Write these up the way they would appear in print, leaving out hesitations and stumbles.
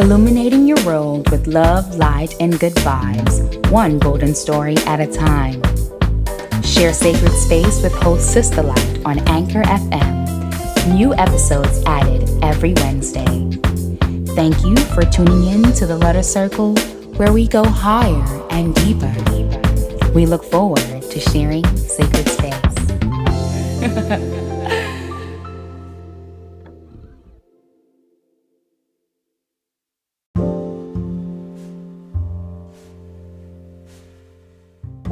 illuminating your world with love, light, and good vibes, one golden story at a time. Share sacred space with host Sister Light on Anchor FM. New episodes added every Wednesday. Thank you for tuning in to the Lutter's Circle, where we go higher and deeper. We look forward to sharing sacred space.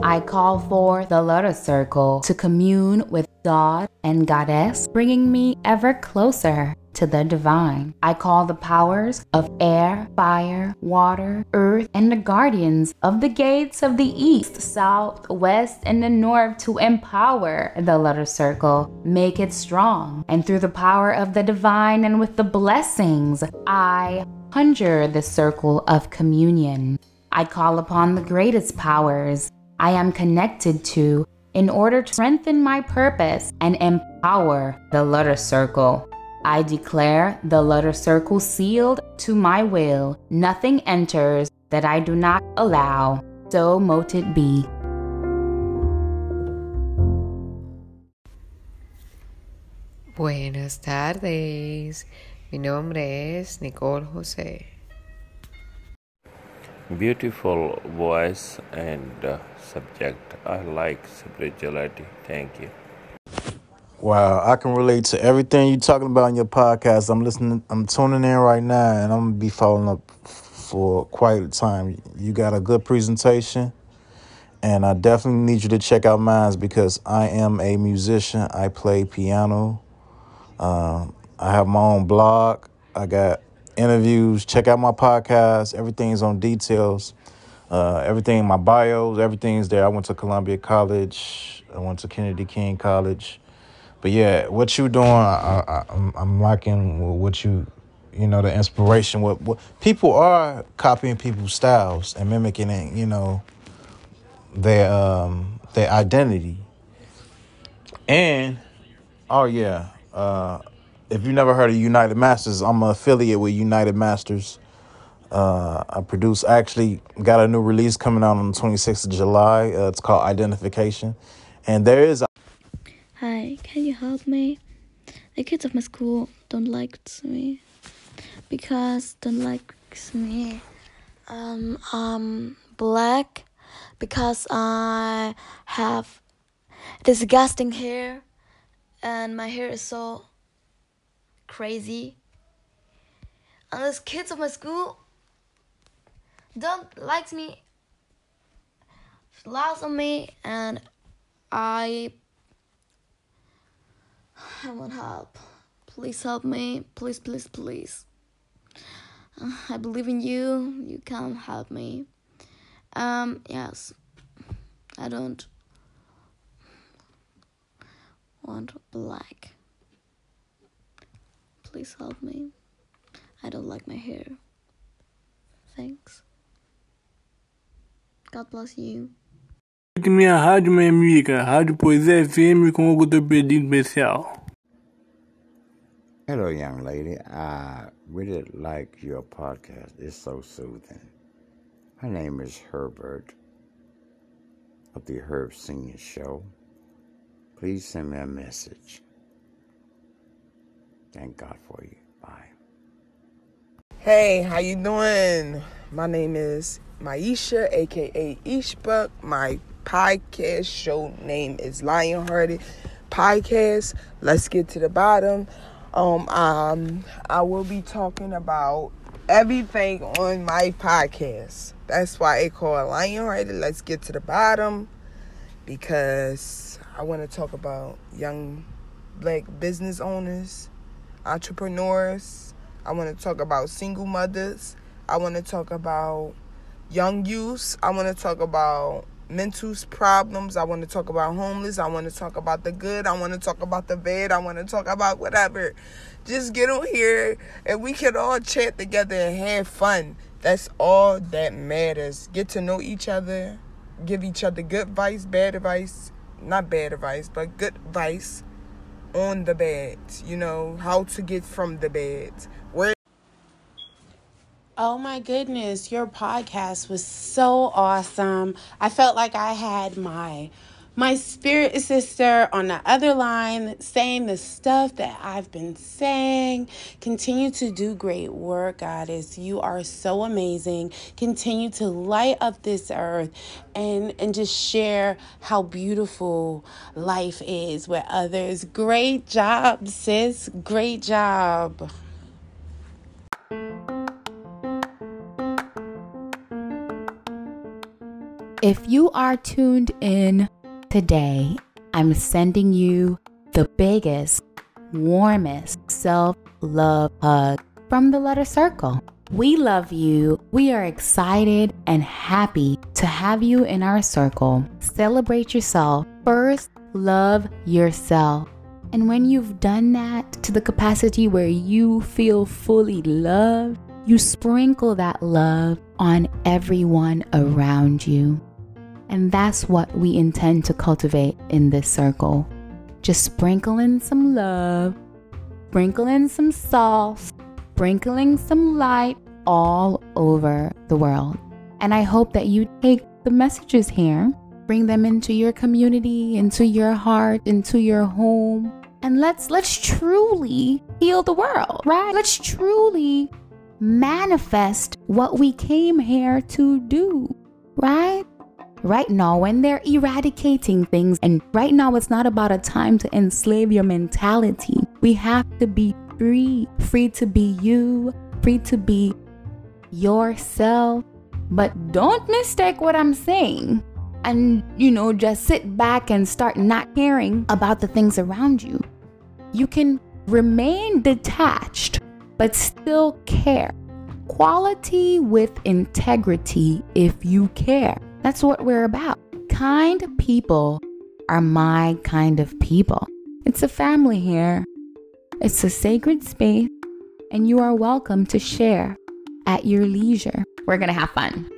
I call for the Lutter's Circle to commune with God and Goddess, bringing me ever closer to the divine. I call the powers of air, fire, water, earth, and the guardians of the gates of the east, south, west, and the north to empower the Lutter's Circle, make it strong. And through the power of the divine and with the blessings, I conjure the circle of communion. I call upon the greatest powers I am connected to in order to strengthen my purpose and empower the Lutter's Circle. I declare the Lutter's Circle sealed to my will. Nothing enters that I do not allow. So mote it be. Buenas tardes. Mi nombre es Nicole José. Beautiful voice and subject. I like spirituality. Thank you. Wow, I can relate to everything you're talking about in your podcast. I'm listening. I'm tuning in right now, and I'm gonna be following up for quite a time. You got a good presentation, and I definitely need you to check out mine because I am a musician. I play piano. I have my own blog. I got interviews. Check out my podcast. Everything's on details. Everything in my bios. Everything's there. I went to Columbia College. I went to Kennedy King College. But yeah, what you doing, I'm liking what you know, the inspiration. What people are copying people's styles and mimicking it, you know, their identity. And if you never heard of United Masters, I'm an affiliate with United Masters. I actually got a new release coming out on the 26th of July. It's called Identification. And there is... Hi, can you help me? The kids of my school don't like me. Because don't like me. I'm black. Because I have disgusting hair. And my hair is so... crazy. And those kids of my school don't like me, laughs on me, and I want help. Please help me. Please. I believe in you. You can help me. Yes. I don't want black. Please help me. I don't like my hair. Thanks. God bless you. Que minha rádio, minha amiga, Rádio Poesia FM com algo do pedido especial. Hello, young lady. I really like your podcast. It's so soothing. My name is Herbert of the Herb Senior Show. Please send me a message. Thank God for you. Bye. Hey, how you doing? My name is Maisha, a.k.a. Ishbuck. My podcast show name is Lionhearted Podcast. Let's get to the bottom. I will be talking about everything on my podcast. That's why it's called Lionhearted. Let's get to the bottom. Because I want to talk about young black business owners. Entrepreneurs. I want to talk about single mothers. I want to talk about young youths. I want to talk about mental problems. I want to talk about homeless. I want to talk about the good. I want to talk about the bad. I want to talk about whatever. Just get on here and we can all chat together and have fun. That's all that matters. Get to know each other. Give each other good advice, bad advice. Not bad advice, but good advice. On the bed, you know, how to get from the bed. Where Oh my goodness, your podcast was so awesome. I felt like I had my spirit sister on the other line saying the stuff that I've been saying. Continue to do great work, Goddess. You are so amazing. Continue to light up this earth and just share how beautiful life is with others. Great job, sis. Great job. If you are tuned in today, I'm sending you the biggest, warmest self-love hug from the Lutter's Circle. We love you. We are excited and happy to have you in our circle. Celebrate yourself. First, love yourself. And when you've done that to the capacity where you feel fully loved, you sprinkle that love on everyone around you. And that's what we intend to cultivate in this circle. Just sprinkle in some love, sprinkle in some sauce, sprinkling some light all over the world. And I hope that you take the messages here, bring them into your community, into your heart, into your home. And let's truly heal the world, right? Let's truly manifest what we came here to do, right? Right now, when they're eradicating things, and right now it's not about a time to enslave your mentality. We have to be free to be you, free to be yourself. But don't mistake what I'm saying and, just sit back and start not caring about the things around you. You can remain detached, but still care. Quality with integrity if you care. That's what we're about. Kind people are my kind of people. It's a family here. It's a sacred space, and you are welcome to share at your leisure. We're gonna have fun.